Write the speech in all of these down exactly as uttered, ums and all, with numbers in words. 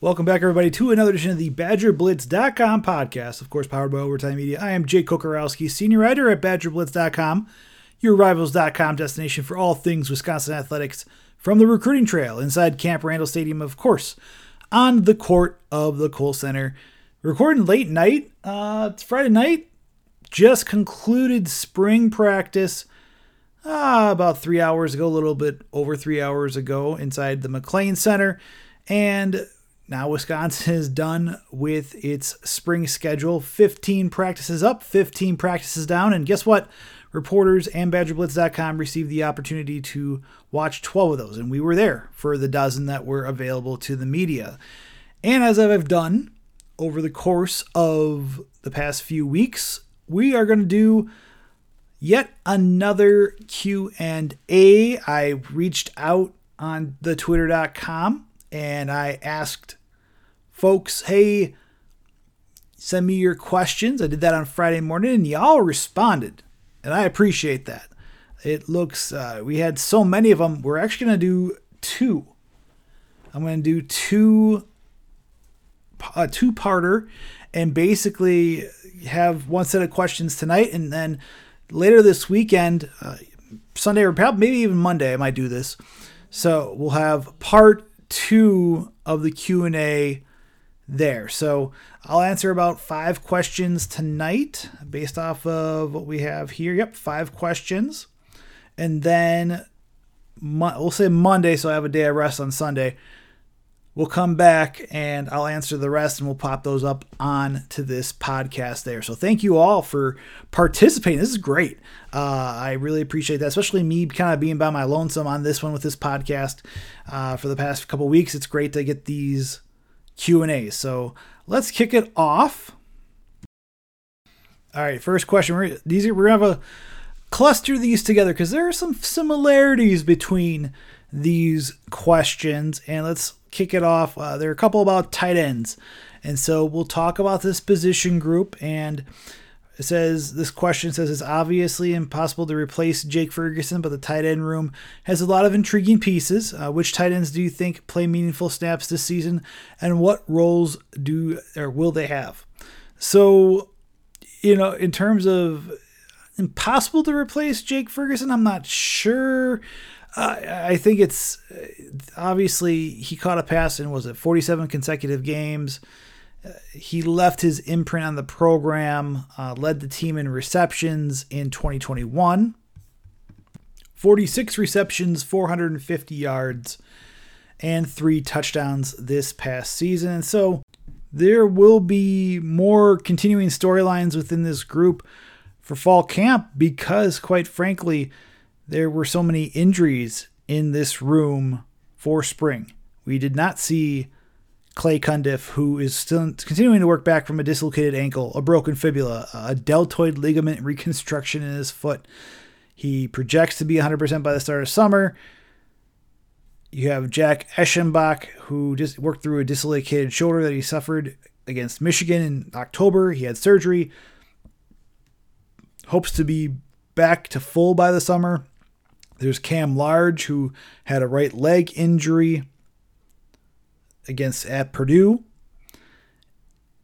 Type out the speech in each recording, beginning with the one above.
Welcome back, everybody, to another edition of the Badger Blitz dot com podcast, of course, powered by Overtime Media. I am Jake Kocorowski, senior writer at Badger Blitz dot com, your Rivals dot com destination for all things Wisconsin athletics, from the recruiting trail inside Camp Randall Stadium, of course, on the court of the Kohl Center. Recording late night, uh, it's Friday night, just concluded spring practice uh, about three hours ago, a little bit over three hours ago, inside the McLean Center, and now Wisconsin is done with its spring schedule. fifteen practices up, fifteen practices down. And guess what? Reporters and Badger Blitz dot com received the opportunity to watch twelve of those. And we were there for the dozen that were available to the media. And as I've done over the course of the past few weeks, we are going to do yet another Q and A. I reached out on the Twitter dot com and I asked folks, hey, send me your questions. I did that on Friday morning, and y'all responded, and I appreciate that. It looks, uh, we had so many of them. We're actually going to do two. I'm going to do two, a two-parter, and basically have one set of questions tonight, and then later this weekend, uh, Sunday or probably maybe even Monday, I might do this. So we'll have part two of the Q and A there. So I'll answer about five questions tonight based off of what we have here. Yep, five questions. And then mo- we'll say Monday, so I have a day of rest on Sunday. We'll come back and I'll answer the rest, and we'll pop those up on to this podcast there. So thank you all for participating. This is great. Uh, I really appreciate that, especially me kind of being by my lonesome on this one with this podcast uh, for the past couple weeks. It's great to get these Q and A's. So let's kick it off. All right, first question. We're, these are, we're going to have a cluster these together because there are some similarities between these questions, and let's kick it off. Uh, there are a couple about tight ends, and so we'll talk about this position group. And it says, this question says, it's obviously impossible to replace Jake Ferguson, but the tight end room has a lot of intriguing pieces. Uh, which tight ends do you think play meaningful snaps this season, and what roles do or will they have? So, you know, in terms of impossible to replace Jake Ferguson, I'm not sure. I think it's obviously he caught a pass in, was it forty-seven consecutive games. Uh, he left his imprint on the program, uh, led the team in receptions in twenty twenty-one, forty-six receptions, four hundred fifty yards, and three touchdowns this past season. And so there will be more continuing storylines within this group for fall camp because, quite frankly, there were so many injuries in this room for spring. We did not see Clay Cundiff, who is still continuing to work back from a dislocated ankle, a broken fibula, a deltoid ligament reconstruction in his foot. He projects to be one hundred percent by the start of summer. You have Jack Eschenbach, who just worked through a dislocated shoulder that he suffered against Michigan in October. He had surgery. Hopes to be back to full by the summer. There's Cam Large, who had a right leg injury against at Purdue.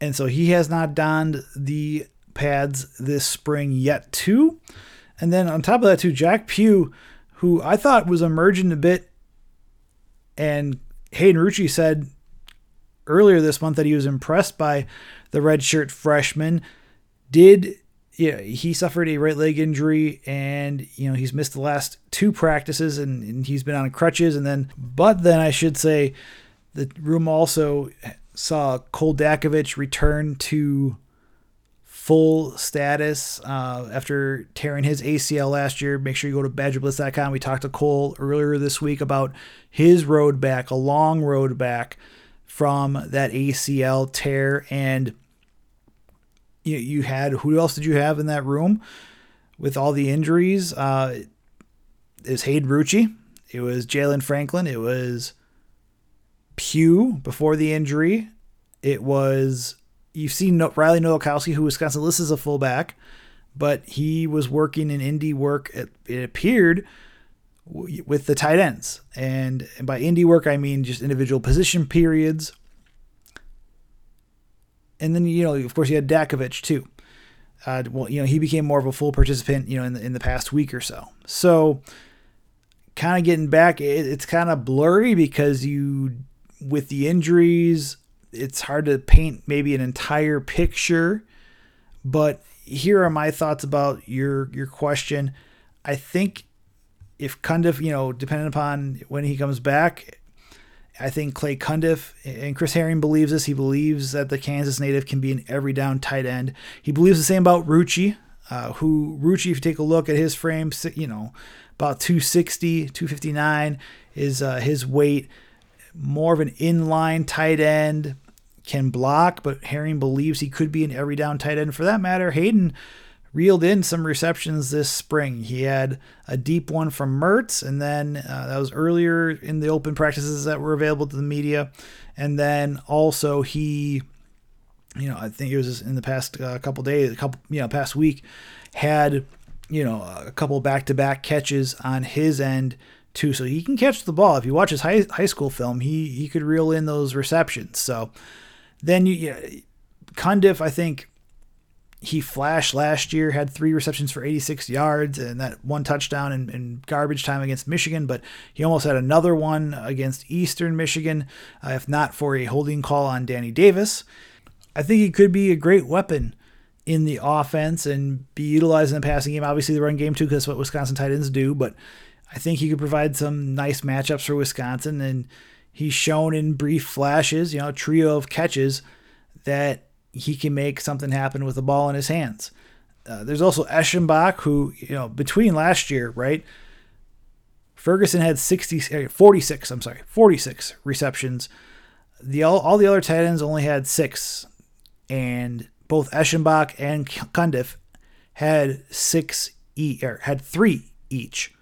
And so he has not donned the pads this spring yet, too. And then on top of that, too, Jack Pugh, who I thought was emerging a bit. And Hayden Rucci said earlier this month that he was impressed by the redshirt freshman. Did Yeah, he suffered a right leg injury, and you know he's missed the last two practices, and, and he's been on crutches. And then, but then I should say, the room also saw Cole Dakovich return to full status uh, after tearing his A C L last year. Make sure you go to Badger Blitz dot com. We talked to Cole earlier this week about his road back, a long road back from that A C L tear, and you had, who else did you have in that room with all the injuries? Uh, it was Hayden Rucci. It was Jaylan Franklin. It was Pugh before the injury. It was, you've seen no, Riley Nowakowski, who Wisconsin lists as a fullback, but he was working in indie work, it, it appeared, w- with the tight ends. And, and by indie work, I mean just individual position periods. and then, you know, of course you had Dakovich too. Uh, well, you know, he became more of a full participant, you know, in the, in the past week or so. So kind of getting back, it, it's kind of blurry because you, with the injuries, it's hard to paint maybe an entire picture, but here are my thoughts about your, your question. I think if Cundiff, you know, depending upon when he comes back, I think Clay Cundiff, and Chris Herring believes this, he believes that the Kansas native can be an every down tight end. He believes the same about Rucci, uh, who Rucci, if you take a look at his frame, you know, about two sixty, two fifty-nine is uh, his weight, more of an inline tight end, can block, but Herring believes he could be an every down tight end. For that matter, Hayden reeled in some receptions this spring. He had a deep one from Mertz, and then uh, that was earlier in the open practices that were available to the media. And then also he, you know, I think it was in the past uh, couple days, a couple, you know, past week, had, you know, a couple back-to-back catches on his end too. So he can catch the ball. If you watch his high high school film, he he could reel in those receptions. So then you, you know, Cundiff, I think. He flashed last year, had three receptions for eighty-six yards and that one touchdown in, in garbage time against Michigan, but he almost had another one against Eastern Michigan, uh, if not for a holding call on Danny Davis. I think he could be a great weapon in the offense and be utilized in the passing game, obviously the run game too, because that's what Wisconsin tight ends do, but I think he could provide some nice matchups for Wisconsin, and he's shown in brief flashes, you know, a trio of catches that he can make something happen with the ball in his hands. Uh, there's also Eschenbach, who, you know, between last year, right? Ferguson had sixty, forty-six, I'm sorry, forty-six receptions. The all, all the other tight ends only had six, and both Eschenbach and Cundiff had six e or had three each,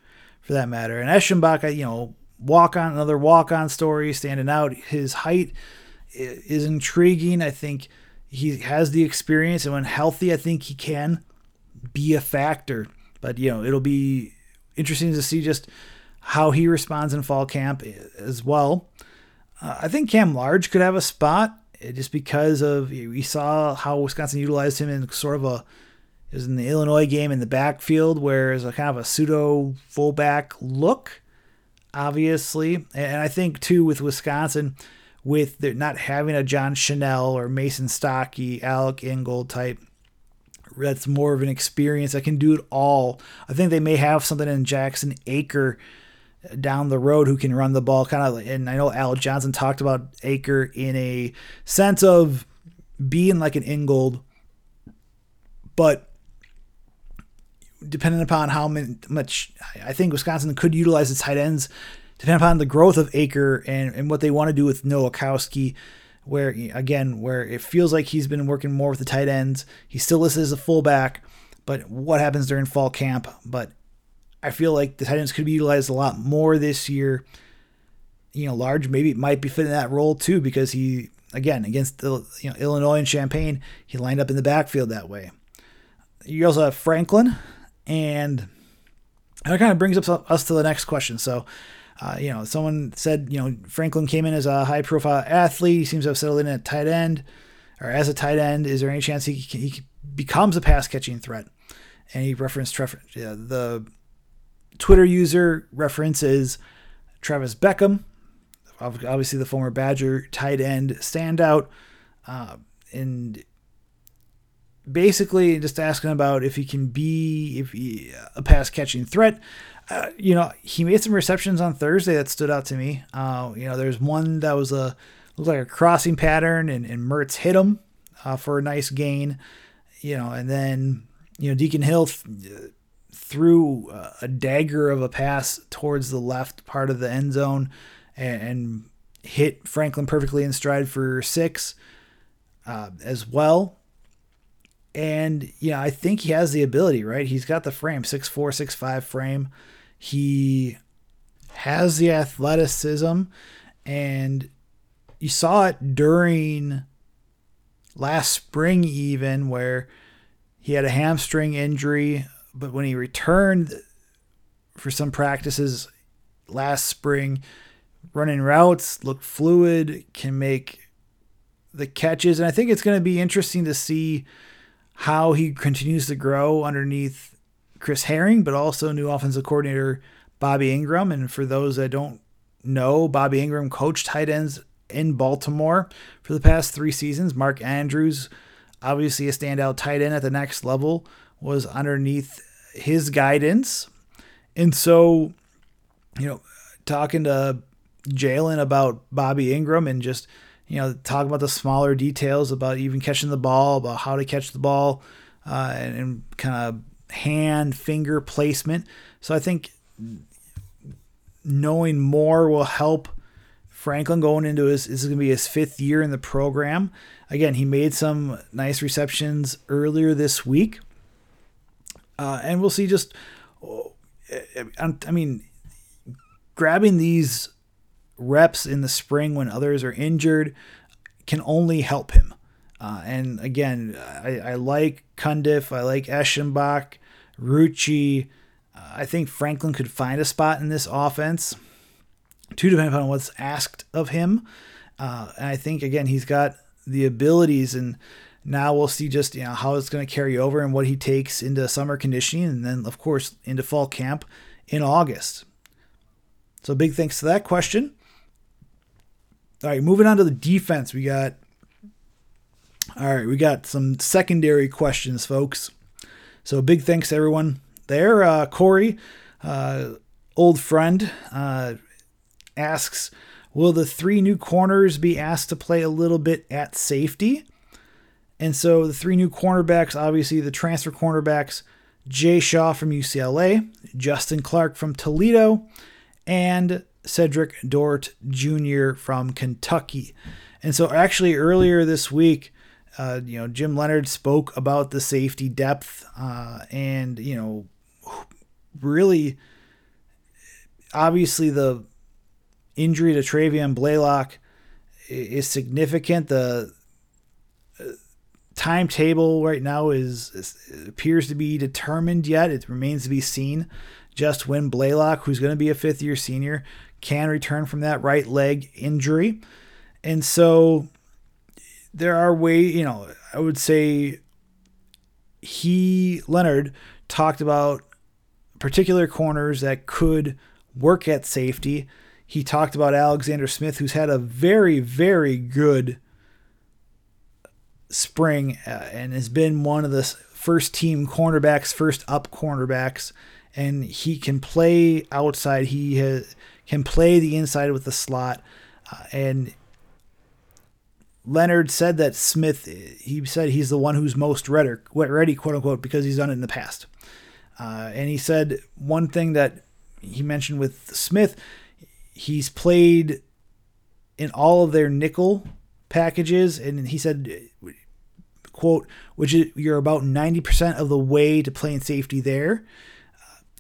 for that matter. And Eschenbach, you know, walk on another walk on story, standing out. His height is intriguing. I think he has the experience, and when healthy, I think he can be a factor. But, you know, it'll be interesting to see just how he responds in fall camp as well. Uh, I think Cam Large could have a spot just because of, we saw how Wisconsin utilized him in sort of a, it was in the Illinois game in the backfield, where it was a kind of a pseudo fullback look, obviously. And I think too, with Wisconsin, with their not having a John Chanel or Mason Stockey, Alec Ingold type, that's more of an experience that can do it all. I think they may have something in Jackson Aker down the road who can run the ball kind of. And I know Al Johnson talked about Aker in a sense of being like an Ingold, but depending upon how much, I think Wisconsin could utilize its tight ends, depending upon the growth of Aker and, and what they want to do with Nowakowski, where, again, where it feels like he's been working more with the tight ends. He still lists as a fullback, but what happens during fall camp? But I feel like the tight ends could be utilized a lot more this year. You know, Large maybe might be fitting that role too, because he, again, against the, you know, Illinois and Champaign, he lined up in the backfield that way. You also have Franklin, and that kind of brings up us to the next question. So, Uh, you know, someone said, you know, Franklin came in as a high-profile athlete. He seems to have settled in at tight end, or as a tight end. Is there any chance he he becomes a pass-catching threat? And he referenced uh, the Twitter user references Travis Beckham, obviously the former Badger tight end standout, uh, and basically just asking about if he can be if he, a pass-catching threat. Uh, you know, he made some receptions on Thursday that stood out to me. Uh, you know, there's one that was a looked like a crossing pattern, and, and Mertz hit him uh, for a nice gain. You know, and then, you know, Deacon Hill th- threw uh, a dagger of a pass towards the left part of the end zone, and, and hit Franklin perfectly in stride for six uh, as well. And, you know, I think he has the ability, right? He's got the frame, six four, six five frame. He has the athleticism, and you saw it during last spring even, where he had a hamstring injury, but when he returned for some practices last spring, running routes, looked fluid, can make the catches. And I think it's going to be interesting to see how he continues to grow underneath Chris Herring, but also new offensive coordinator Bobby Ingram. And for those that don't know, Bobby Ingram coached tight ends in Baltimore for the past three seasons. Mark Andrews, obviously a standout tight end at the next level, was underneath his guidance. And so, you know, talking to Jaylan about Bobby Ingram and just, you know, talk about the smaller details about even catching the ball, about how to catch the ball, uh, and, and kind of hand finger placement. So I think knowing more will help Franklin going into his, this is going to be his fifth year in the program. Again, he made some nice receptions earlier this week. Uh, and we'll see just, I mean, grabbing these reps in the spring when others are injured can only help him. Uh, and again, I, I like Cundiff. I like Eschenbach, Rucci. Uh, I think Franklin could find a spot in this offense, too, depending upon what's asked of him. Uh, and I think, again, he's got the abilities, and now we'll see just, you know, how it's going to carry over and what he takes into summer conditioning and then, of course, into fall camp in August. So big thanks to that question. All right, moving on to the defense. We got all right, we got some secondary questions, folks. So big thanks to everyone there. Uh, Corey, uh, old friend, uh, asks, will the three new corners be asked to play a little bit at safety? And so the three new cornerbacks, obviously the transfer cornerbacks, Jay Shaw from U C L A, Justin Clark from Toledo, and Cedric Dort Junior from Kentucky. And so actually earlier this week, uh, you know, Jim Leonard spoke about the safety depth, uh, and, you know, really obviously the injury to Travion Blaylock is significant. The timetable right now is, is appears to be determined yet. It remains to be seen just when Blaylock, who's going to be a fifth-year senior, can return from that right leg injury. And so there are ways, you know, I would say he, Leonard, talked about particular corners that could work at safety. He talked about Alexander Smith, who's had a very, very good spring uh, and has been one of the first-team cornerbacks, first-up cornerbacks. And he can play outside. He has, can play the inside with the slot. Uh, and Leonard said that Smith, he said he's the one who's most ready, ready quote-unquote, because he's done it in the past. Uh, and he said one thing that he mentioned with Smith, he's played in all of their nickel packages. And he said, quote, which is, you're about ninety percent of the way to playing safety there.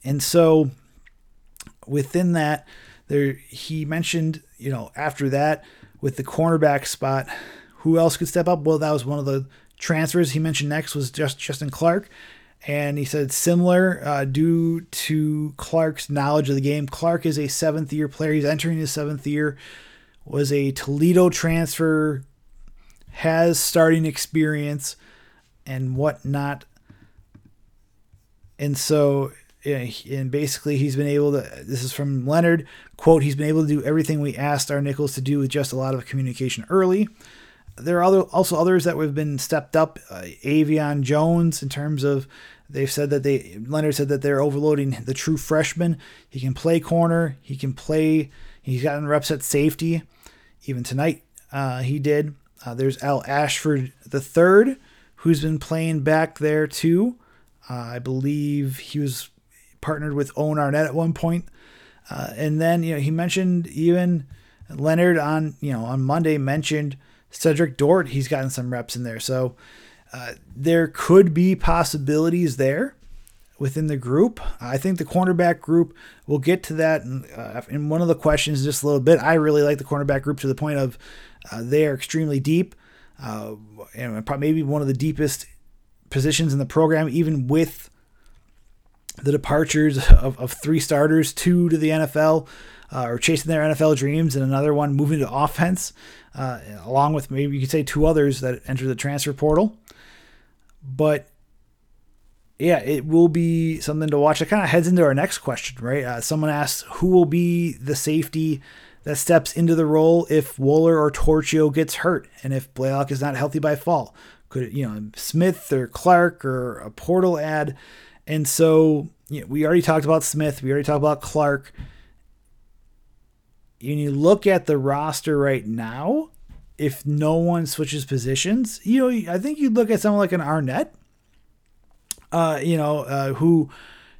And so within that, there he mentioned, you know, after that, with the cornerback spot, who else could step up? Well, that was one of the transfers he mentioned next was just Justin Clark. And he said similar uh, due to Clark's knowledge of the game. Clark is a seventh-year player. He's entering his seventh year, was a Toledo transfer, has starting experience and whatnot. And so... and basically he's been able to, this is from Leonard, quote, he's been able to do everything we asked our nickels to do with just a lot of communication early. There are other, also others that have been stepped up. Uh, Avion Jones, in terms of, they've said that they, Leonard said that they're overloading the true freshman. He can play corner. He can play, he's gotten reps at safety. Even tonight uh, he did. Uh, there's Al Ashford the third, who's been playing back there too. Uh, I believe he was partnered with Owen Arnett at one point. Uh, and then, you know, he mentioned even Leonard on, you know, on Monday mentioned Cedric Dort. He's gotten some reps in there. So uh, there could be possibilities there within the group. I think the cornerback group, we'll get to that in, uh, in one of the questions in just a little bit. I really like the cornerback group to the point of uh, they are extremely deep. Uh, and probably maybe one of the deepest positions in the program, even with the departures of, of three starters, two to the N F L, uh, or chasing their N F L dreams, and another one moving to offense, uh, along with maybe you could say two others that entered the transfer portal. But yeah, it will be something to watch. That kind of heads into our next question, right? Uh, someone asks, who will be the safety that steps into the role if Wohler or Torchio gets hurt, and if Blaylock is not healthy by fall? Could it, you know, Smith or Clark or a portal ad? And so, you know, we already talked about Smith. We already talked about Clark. And you look at the roster right now, if no one switches positions, you know, I think you'd look at someone like an Arnett, uh, you know, uh, who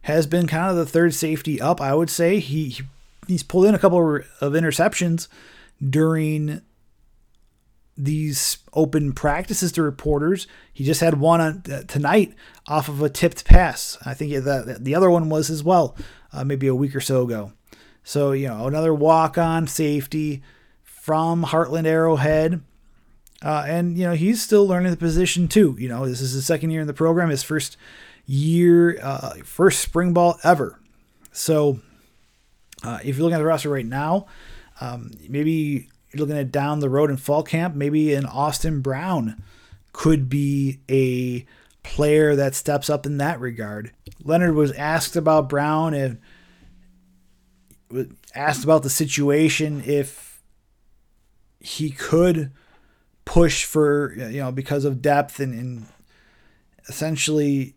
has been kind of the third safety up. I would say he, he he's pulled in a couple of interceptions during these open practices to reporters. He just had one on, uh, tonight off of a tipped pass. I think the, the other one was as well, uh, maybe a week or so ago. So, you know, another walk-on safety from Heartland Arrowhead. Uh, and, you know, he's still learning the position too. You know, this is his second year in the program, his first year, uh, first spring ball ever. So, Uh, if you're looking at the roster right now, um, maybe you're looking at down the road in fall camp, maybe an Austin Brown could be a player that steps up in that regard. Leonard was asked about Brown and was asked about the situation, if he could push for, you know, because of depth, and, and essentially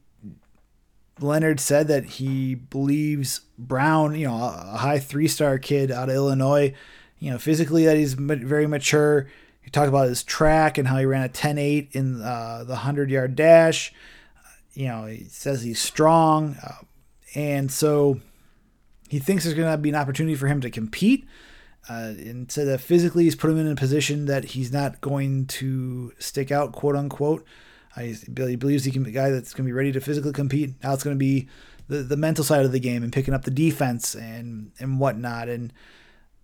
Leonard said that he believes Brown, you know, a high three-star kid out of Illinois, you know, physically that he's very mature. He talked about his track and how he ran a ten eight in uh, the hundred-yard dash. Uh, you know, he says he's strong. Uh, and so he thinks there's going to be an opportunity for him to compete. Uh, and said that physically he's put him in a position that he's not going to stick out, quote-unquote. He believes he can be a guy that's going to be ready to physically compete. Now it's going to be the, the mental side of the game and picking up the defense and, and whatnot. And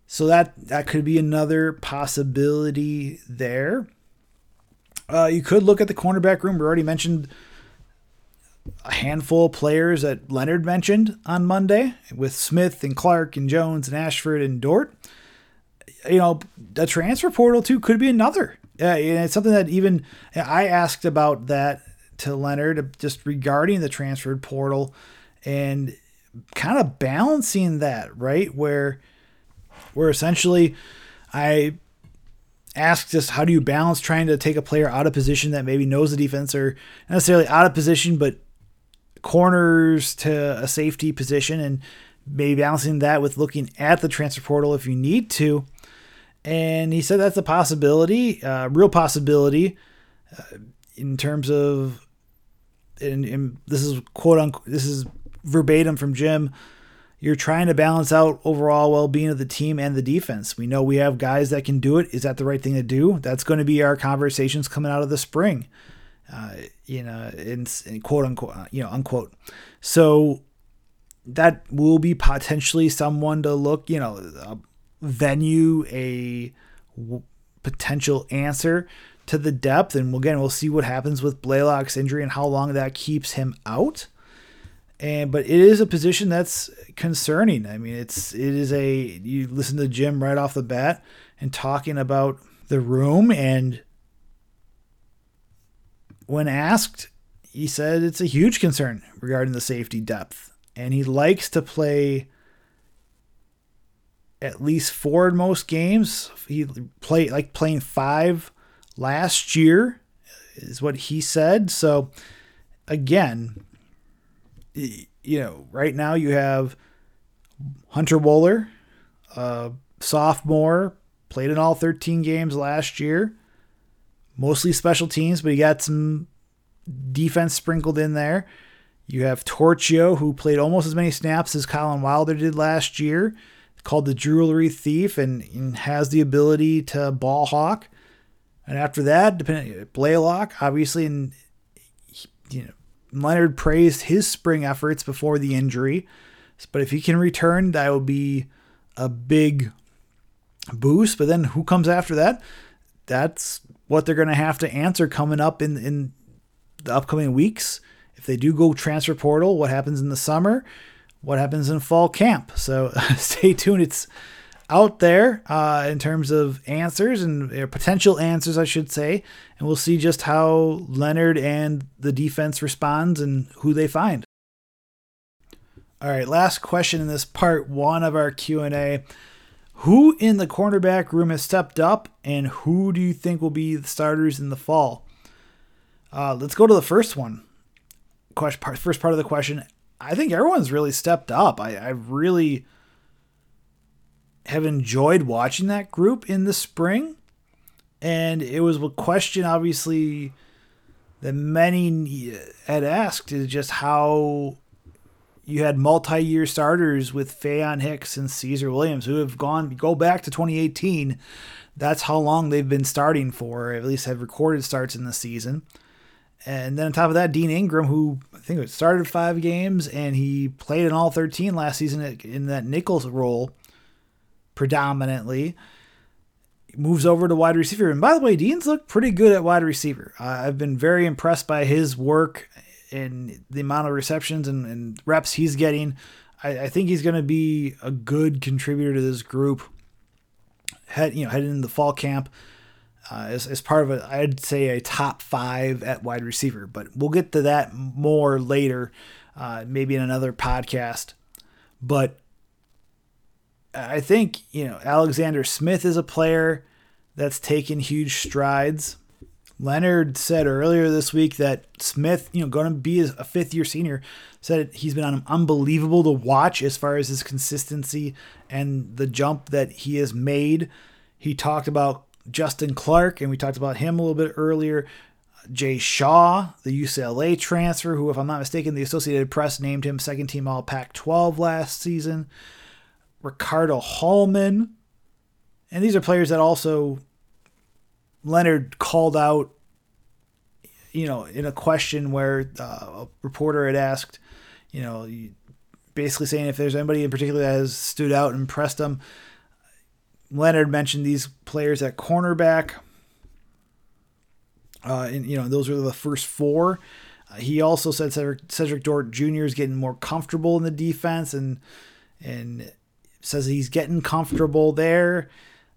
so that, that could be another possibility there. Uh, you could look at the cornerback room. We already mentioned a handful of players that Leonard mentioned on Monday, with Smith and Clark and Jones and Ashford and Dort. You know, the transfer portal too could be another. Yeah, and it's something that even I asked about that to Leonard, just regarding the transfer portal and kind of balancing that, right? Where, where essentially I asked just how do you balance trying to take a player out of position that maybe knows the defense, or not necessarily out of position, but corners to a safety position, and maybe balancing that with looking at the transfer portal if you need to. And he said that's a possibility, uh, real possibility, uh, in terms of, and, and this is quote unquote, this is verbatim from Jim. You're trying to balance out overall well-being of the team and the defense. We know we have guys that can do it. Is that the right thing to do? That's going to be our conversations coming out of the spring, uh, you know, in, in quote unquote, you know, unquote. So that will be potentially someone to look, you know, uh, venue, a w- potential answer to the depth. And again, we'll see what happens with Blaylock's injury and how long that keeps him out. And, but it is a position that's concerning. I mean, it's, it is a, you listen to Jim right off the bat and talking about the room. And when asked, he said it's a huge concern regarding the safety depth, and he likes to play at least four in most games. He played like playing five last year is what he said. So again, you know, right now you have Hunter Wohler, uh, sophomore, played in all thirteen games last year, mostly special teams, but he got some defense sprinkled in there. You have Torchio, who played almost as many snaps as Colin Wilder did last year, called the Jewelry Thief, and, and has the ability to ball hawk. And after that, depending Blaylock, obviously, and he, you know, Leonard praised his spring efforts before the injury. But if he can return, that would be a big boost. But then who comes after that? That's what they're going to have to answer coming up in, in the upcoming weeks. If they do go transfer portal, what happens in the summer? What happens in fall camp? So stay tuned. It's out there uh, in terms of answers and uh, potential answers, I should say. And we'll see just how Leonard and the defense responds and who they find. All right, last question in this part one of our Q and A. Who in the cornerback room has stepped up, and who do you think will be the starters in the fall? Uh, let's go to the first one. Question, part, first part of the question. I think everyone's really stepped up. I, I really have enjoyed watching that group in the spring. And it was a question, obviously, that many had asked, is just how you had multi-year starters with Fayon Hicks and Caesar Williams, who have gone, go back to twenty eighteen. That's how long they've been starting for, or at least had recorded starts in the season. And then on top of that, Dean Ingram, who I think it started five games, and he played in all thirteen last season in that Nichols role predominantly, moves over to wide receiver. And by the way, Dean's looked pretty good at wide receiver. Uh, I've been very impressed by his work and the amount of receptions and, and reps he's getting. I, I think he's going to be a good contributor to this group, head, you know, heading into the fall camp. Uh, as, as part of a, I'd say a top five at wide receiver, but we'll get to that more later, uh, maybe in another podcast. But I think, you know, Alexander Smith is a player that's taken huge strides. Leonard said earlier this week that Smith, you know, going to be a fifth year senior, said he's been unbelievable to watch as far as his consistency and the jump that he has made. He talked about Justin Clark, and we talked about him a little bit earlier. Jay Shaw, the U C L A transfer, who, if I'm not mistaken, the Associated Press named him second team all Pac twelve last season. Ricardo Hallman. And these are players that also Leonard called out, you know, in a question where uh, a reporter had asked, you know, basically saying if there's anybody in particular that has stood out and impressed them. Leonard mentioned these players at cornerback, uh, and you know those were the first four. Uh, he also said Cedric, Cedric Dort Junior is getting more comfortable in the defense, and and says he's getting comfortable there.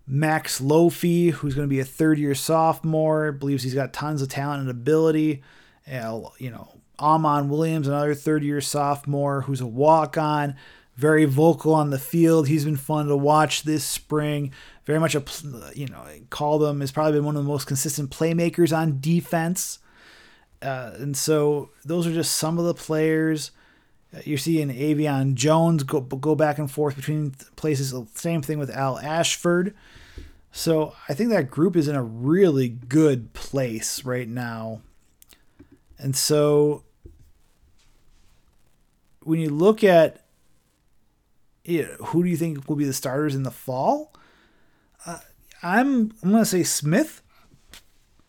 Max Lofi, who's going to be a third-year sophomore, believes he's got tons of talent and ability. And, you know, Amon Williams, another third-year sophomore, who's a walk-on. Very vocal on the field. He's been fun to watch this spring. Very much a, you know, call them has probably been one of the most consistent playmakers on defense. Uh, and so those are just some of the players. You're seeing Avion Jones go go back and forth between places. Same thing with Al Ashford. So I think that group is in a really good place right now. And so when you look at who do you think will be the starters in the fall? Uh, I'm I'm going to say Smith.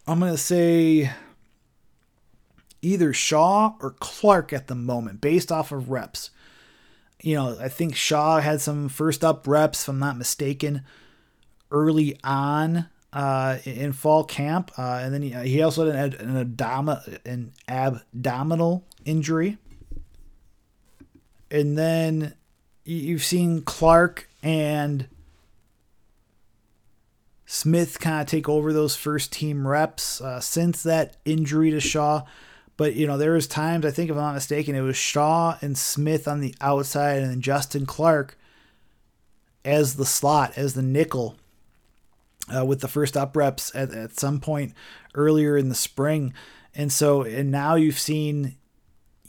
I'm going to say either Shaw or Clark at the moment, based off of reps. You know, I think Shaw had some first up reps, if I'm not mistaken, early on uh, in fall camp. Uh, and then he, he also had an, an, abdom- an abdominal injury. And then you've seen Clark and Smith kind of take over those first team reps uh, since that injury to Shaw. But, you know, there was times, I think if I'm not mistaken, it was Shaw and Smith on the outside and then Justin Clark as the slot, as the nickel uh, with the first up reps at, at some point earlier in the spring. And so, and now you've seen,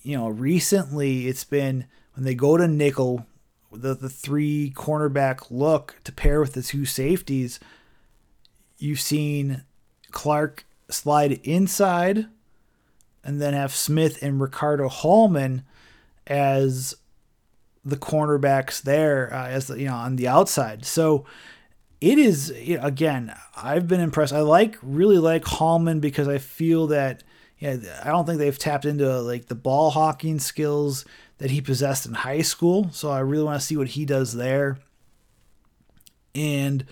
you know, recently it's been when they go to nickel, the the three cornerback look to pair with the two safeties, you've seen Clark slide inside and then have Smith and Ricardo Hallman as the cornerbacks there uh, as the, you know, on the outside. So it is, you know, again, I've been impressed. I like really like Hallman because I feel that, you know, I don't think they've tapped into like the ball hawking skills that he possessed in high school. So I really want to see what he does there. And,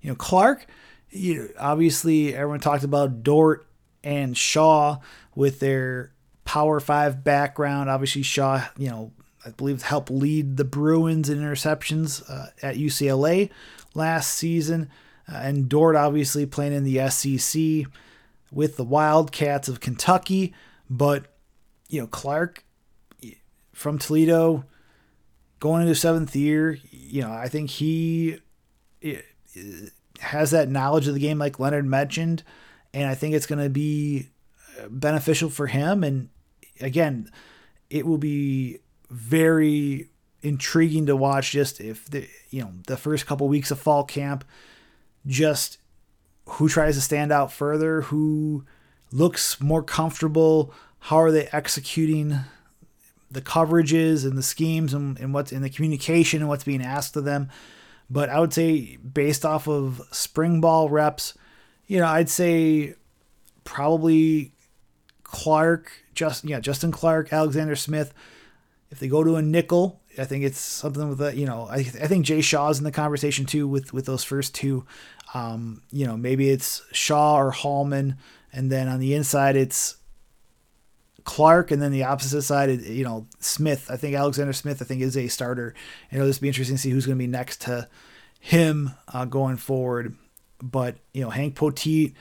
you know, Clark, you know, obviously everyone talked about Dort and Shaw with their Power Five background. Obviously Shaw, you know, I believe helped lead the Bruins in interceptions uh, at U C L A last season. Uh, and Dort obviously playing in the S E C with the Wildcats of Kentucky. But, you know, Clark from Toledo going into seventh year, you know, I think he has that knowledge of the game like Leonard mentioned. And I think it's going to be beneficial for him. And again, it will be very intriguing to watch just if the, you know, the first couple weeks of fall camp, just who tries to stand out further, who looks more comfortable, how are they executing the coverages and the schemes and, and what's in the communication and what's being asked of them. But I would say based off of spring ball reps, you know, I'd say probably Clark, just, yeah, Justin Clark, Alexander Smith. If they go to a nickel, I think it's something with that, you know, I, I think Jay Shaw's in the conversation too, with, with those first two, um, you know, maybe it's Shaw or Hallman. And then on the inside, it's Clark. And then the opposite side, is, you know, Smith. I think Alexander Smith, I think is a starter. And it'll just be interesting to see who's going to be next to him uh, going forward. But, you know, Hank Poteet,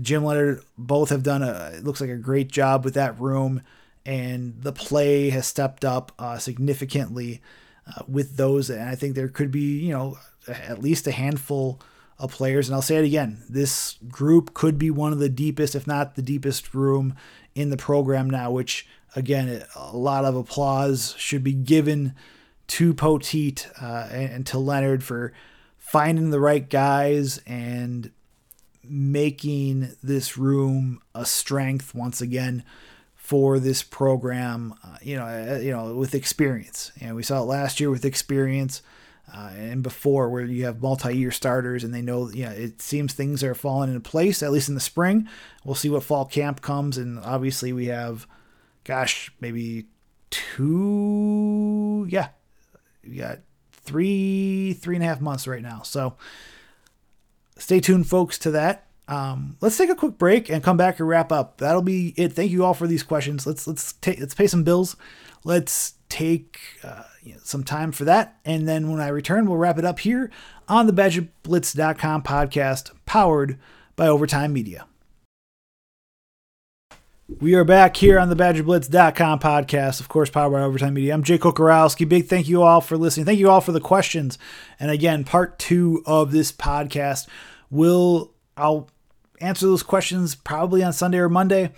Jim Leonard, both have done a, it looks like a great job with that room, and the play has stepped up uh, significantly uh, with those. And I think there could be, you know, at least a handful of players. And I'll say it again, this group could be one of the deepest, if not the deepest room in the program now, which again, a lot of applause should be given to Poteet uh, and, and to Leonard for finding the right guys and making this room a strength once again for this program, uh, you know, uh, you know, with experience. And we saw it last year with experience uh, and before, where you have multi-year starters and they know, you know, it seems things are falling into place, at least in the spring. We'll see what fall camp comes. And obviously we have, gosh, maybe two, yeah, we got three, three and a half months right now. So stay tuned, folks, to that. Um, let's take a quick break and come back and wrap up. That'll be it. Thank you all for these questions. Let's let's take let's pay some bills. Let's take uh, you know, some time for that, and then when I return, we'll wrap it up here on the Badger Blitz dot com podcast, powered by Overtime Media. We are back here on the Badger Blitz dot com podcast, of course, powered by Overtime Media. I'm Jake Kocorowski. Big thank you all for listening. Thank you all for the questions. And again, part two of this podcast will, I'll answer those questions probably on Sunday or Monday.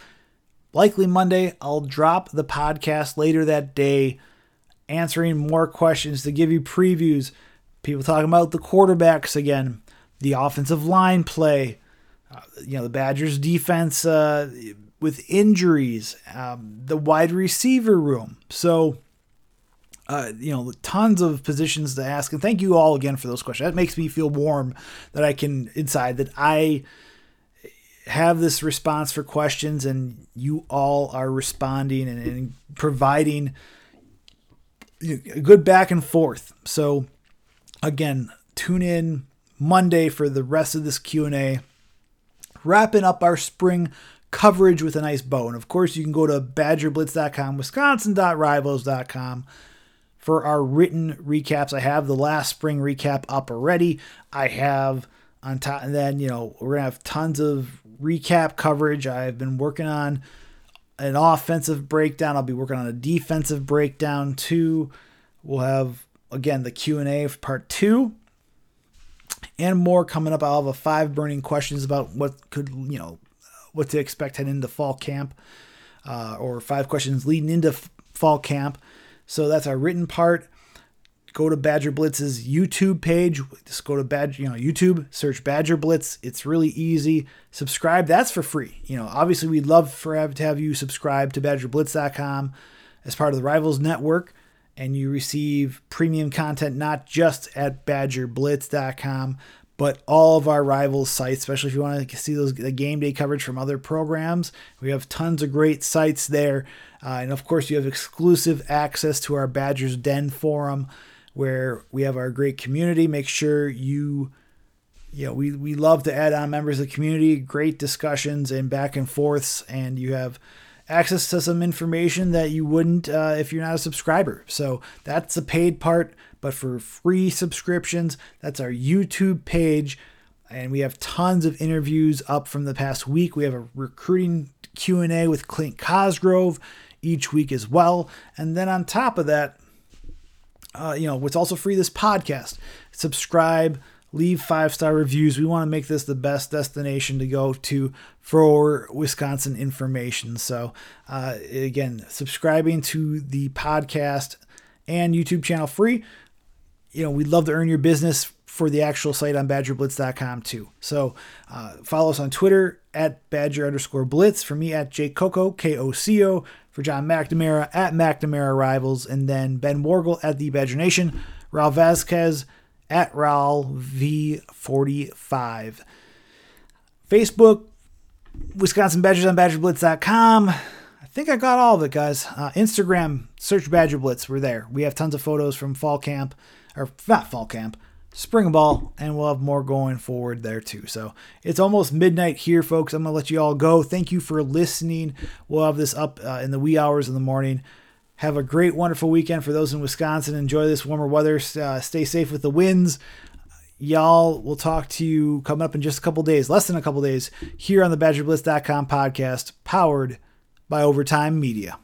Likely Monday. I'll drop the podcast later that day, answering more questions to give you previews. People talking about the quarterbacks again, the offensive line play, uh, you know, the Badgers defense, uh, with injuries, um, the wide receiver room. So, uh, you know, tons of positions to ask. And thank you all again for those questions. That makes me feel warm that I can inside that I have this response for questions and you all are responding and, and providing a good back and forth. So again, tune in Monday for the rest of this Q and A, wrapping up our spring coverage with a nice bow. And of course, you can go to Badger Blitz dot com, Wisconsin dot Rivals dot com for our written recaps. I have the last spring recap up already. I have on top, and then, you know, we're going to have tons of recap coverage. I've been working on an offensive breakdown. I'll be working on a defensive breakdown too. We'll have, again, the Q and A for part two. And more coming up. I'll have a five burning questions about what could, you know, what to expect heading into fall camp, uh, or five questions leading into f- fall camp. So that's our written part. Go to Badger Blitz's YouTube page. Just go to Badger, you know, YouTube, search Badger Blitz. It's really easy. Subscribe. That's for free. You know, obviously we'd love for have to have you subscribe to Badger Blitz dot com as part of the Rivals Network, and you receive premium content, not just at Badger Blitz dot com, but all of our Rivals sites, especially if you want to see those the game day coverage from other programs. We have tons of great sites there. Uh, and of course, you have exclusive access to our Badgers Den forum, where we have our great community. Make sure you, you know, we, we love to add on members of the community, great discussions and back and forths. And you have access to some information that you wouldn't uh, if you're not a subscriber. So that's the paid part. But for free subscriptions, that's our YouTube page. And we have tons of interviews up from the past week. We have a recruiting Q and A with Clint Cosgrove each week as well. And then on top of that, uh, you know, what's also free, this podcast. Subscribe, leave five-star reviews. We want to make this the best destination to go to for Wisconsin information. So, uh, again, subscribing to the podcast and YouTube channel free. You know, we'd love to earn your business for the actual site on Badger Blitz dot com too. So uh, follow us on Twitter at Badger underscore Blitz. For me, at Jake Koco, K O C O. For John McNamara, at McNamara Rivals. And then Ben Wargle at The Badger Nation. Raul Vasquez at Raul V forty-five. Facebook, Wisconsin Badgers on Badger Blitz dot com. I think I got all of it, guys. Uh, Instagram, search Badger Blitz. We're there. We have tons of photos from fall camp, or not fall camp, spring ball, and we'll have more going forward there too. So it's almost midnight here, folks. I'm gonna let you all go. Thank you for listening. We'll have this up uh, in the wee hours in the morning. Have a great, wonderful weekend for those in Wisconsin. Enjoy this warmer weather. Uh, stay safe with the winds. Y'all, we'll talk to you coming up in just a couple days, less than a couple days, here on the Badger Blitz dot com podcast, powered by Overtime Media.